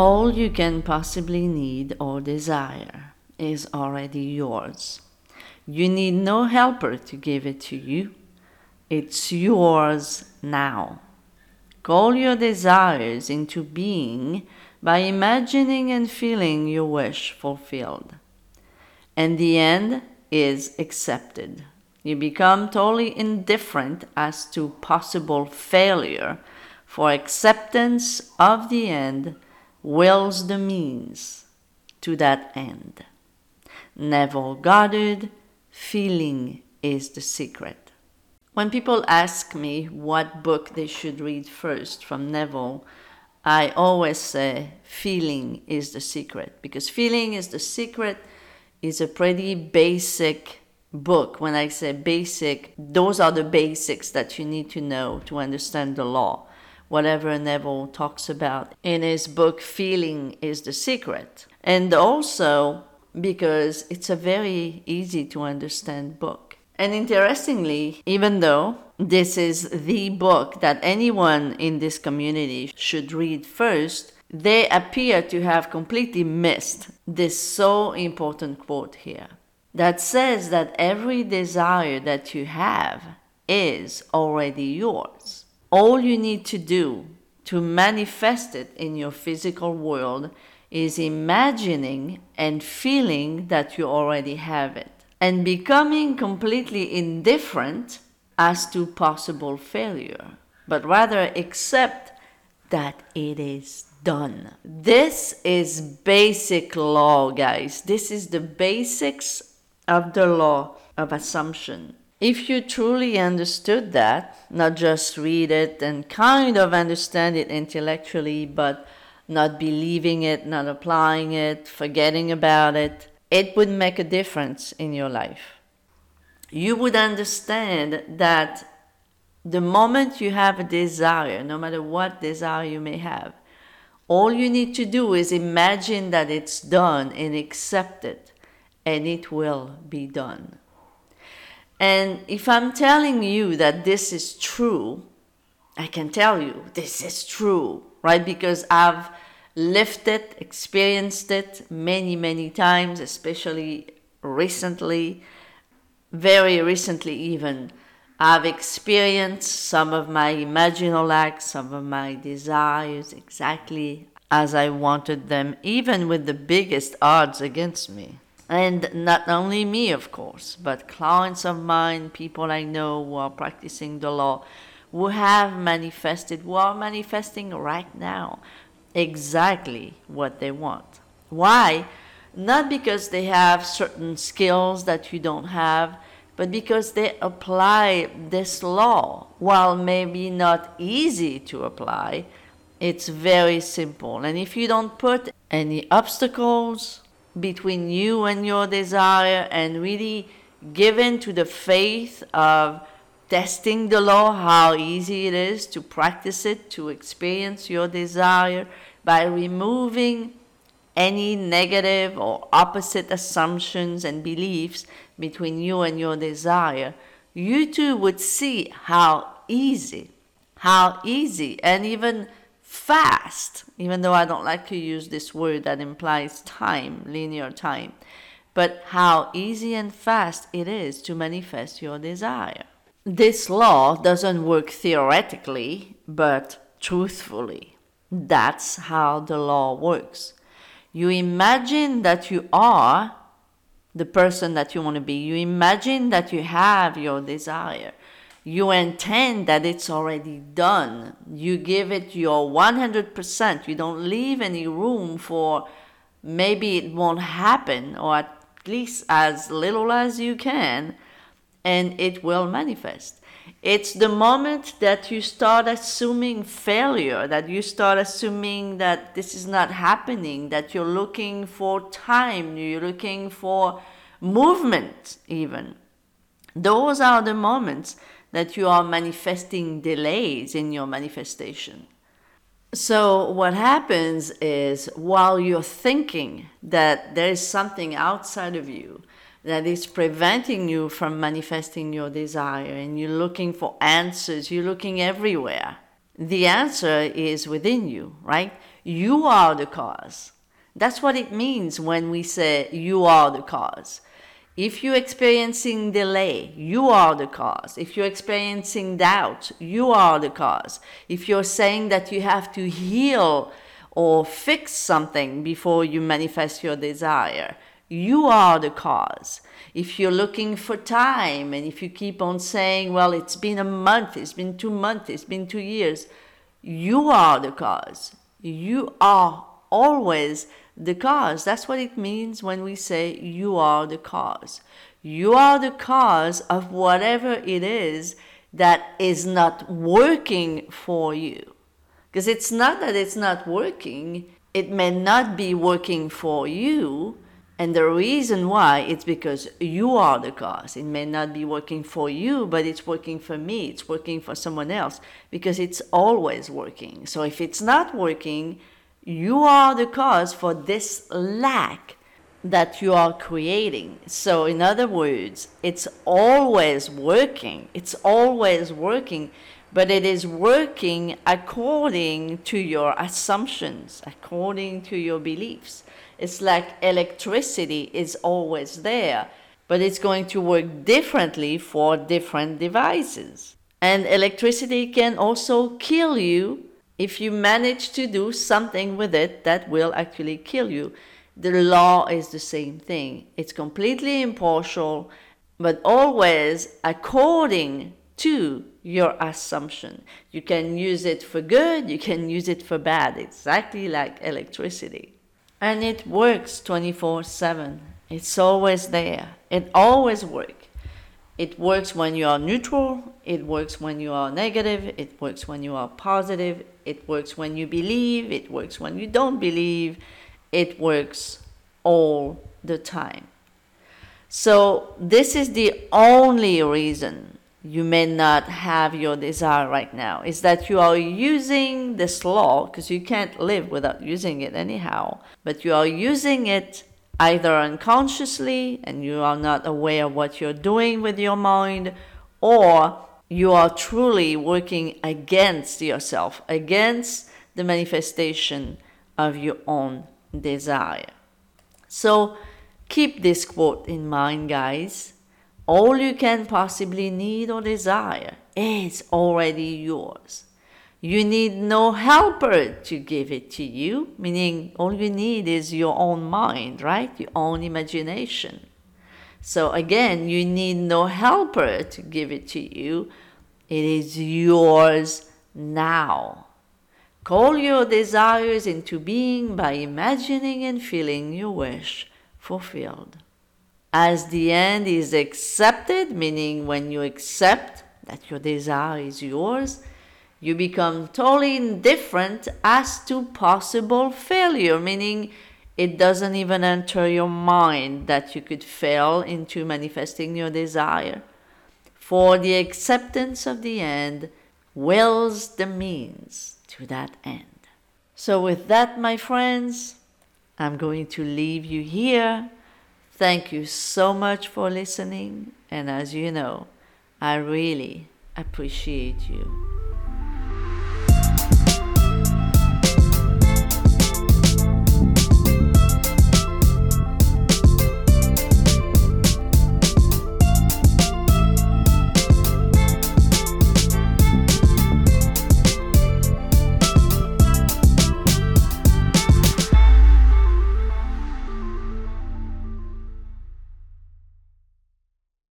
All you can possibly need or desire is already yours. You need no helper to give it to you. It's yours now. Call your desires into being by imagining and feeling your wish fulfilled. And the end is accepted. You become totally indifferent as to possible failure, for acceptance of the end wills the means to that end. Neville Goddard, feeling is the secret. When people ask me what book they should read first from Neville, I always say feeling is the secret, because feeling is the secret is a pretty basic book. When I say basic, those are the basics that you need to know to understand the law. Whatever Neville talks about in his book, Feeling is the Secret. And also because it's a very easy to understand book. And interestingly, even though this is the book that anyone in this community should read first, they appear to have completely missed this so important quote here that says that every desire that you have is already yours. All you need to do to manifest it in your physical world is imagining and feeling that you already have it, and becoming completely indifferent as to possible failure, but rather accept that it is done. This is basic law, guys. This is the basics of the law of assumption. If you truly understood that, not just read it and kind of understand it intellectually, but not believing it, not applying it, forgetting about it, it would make a difference in your life. You would understand that the moment you have a desire, no matter what desire you may have, all you need to do is imagine that it's done and accept it. And it will be done. And if I'm telling you that this is true, I can tell you this is true, right? Because I've lived it, experienced it many, many times, especially recently, very recently even. I've experienced some of my imaginal acts, some of my desires exactly as I wanted them, even with the biggest odds against me. And not only me, of course, but clients of mine, people I know who are practicing the law, who have manifested, who are manifesting right now, exactly what they want. Why? Not because they have certain skills that you don't have, but because they apply this law. While maybe not easy to apply, it's very simple. And if you don't put any obstacles between you and your desire, and really give in to the faith of testing the law, how easy it is to practice it, to experience your desire by removing any negative or opposite assumptions and beliefs between you and your desire, you too would see how easy and even fast, even though I don't like to use this word that implies time, linear time, but how easy and fast it is to manifest your desire. This law doesn't work theoretically, but truthfully. That's how the law works. You imagine that you are the person that you want to be. You imagine that you have your desire. You intend that it's already done. You give it your 100%. You don't leave any room for maybe it won't happen, or at least as little as you can, and it will manifest. It's the moment that you start assuming failure, that you start assuming that this is not happening, that you're looking for time, you're looking for movement even. Those are the moments that you are manifesting delays in your manifestation. So what happens is, while you're thinking that there is something outside of you that is preventing you from manifesting your desire, and you're looking for answers, you're looking everywhere, the answer is within you, right? You are the cause. That's what it means when we say you are the cause. If you're experiencing delay, you are the cause. If you're experiencing doubt, you are the cause. If you're saying that you have to heal or fix something before you manifest your desire, you are the cause. If you're looking for time and if you keep on saying, well, it's been a month, it's been 2 months, it's been 2 years, you are the cause. You are always the cause. That's what it means when we say you are the cause. You are the cause of whatever it is that is not working for you. Because it's not that it's not working, it may not be working for you. And the reason why, it's because you are the cause. It may not be working for you, but it's working for me. It's working for someone else because it's always working. So if it's not working, you are the cause for this lack that you are creating. So in other words, it's always working. It's always working, but it is working according to your assumptions, according to your beliefs. It's like electricity is always there, but it's going to work differently for different devices. And electricity can also kill you if you manage to do something with it that will actually kill you. The law is the same thing. It's completely impartial, but always according to your assumption. You can use it for good, you can use it for bad, exactly like electricity. And it works 24/7. It's always there. It always works. It works when you are neutral. It works when you are negative. It works when you are positive. It works when you believe. It works when you don't believe. It works all the time. So this is the only reason you may not have your desire right now, is that you are using this law, because you can't live without using it anyhow, but you are using it either unconsciously and you are not aware of what you're doing with your mind, or you are truly working against yourself, against the manifestation of your own desire. So keep this quote in mind, guys. All you can possibly need or desire is already yours. You need no helper to give it to you, meaning all you need is your own mind, right? Your own imagination. So again, you need no helper to give it to you. It is yours now. Call your desires into being by imagining and feeling your wish fulfilled. As the end is accepted, meaning when you accept that your desire is yours, you become totally indifferent as to possible failure, meaning it doesn't even enter your mind that you could fail into manifesting your desire. For the acceptance of the end wills the means to that end. So with that, my friends, I'm going to leave you here. Thank you so much for listening, and as you know, I really appreciate you.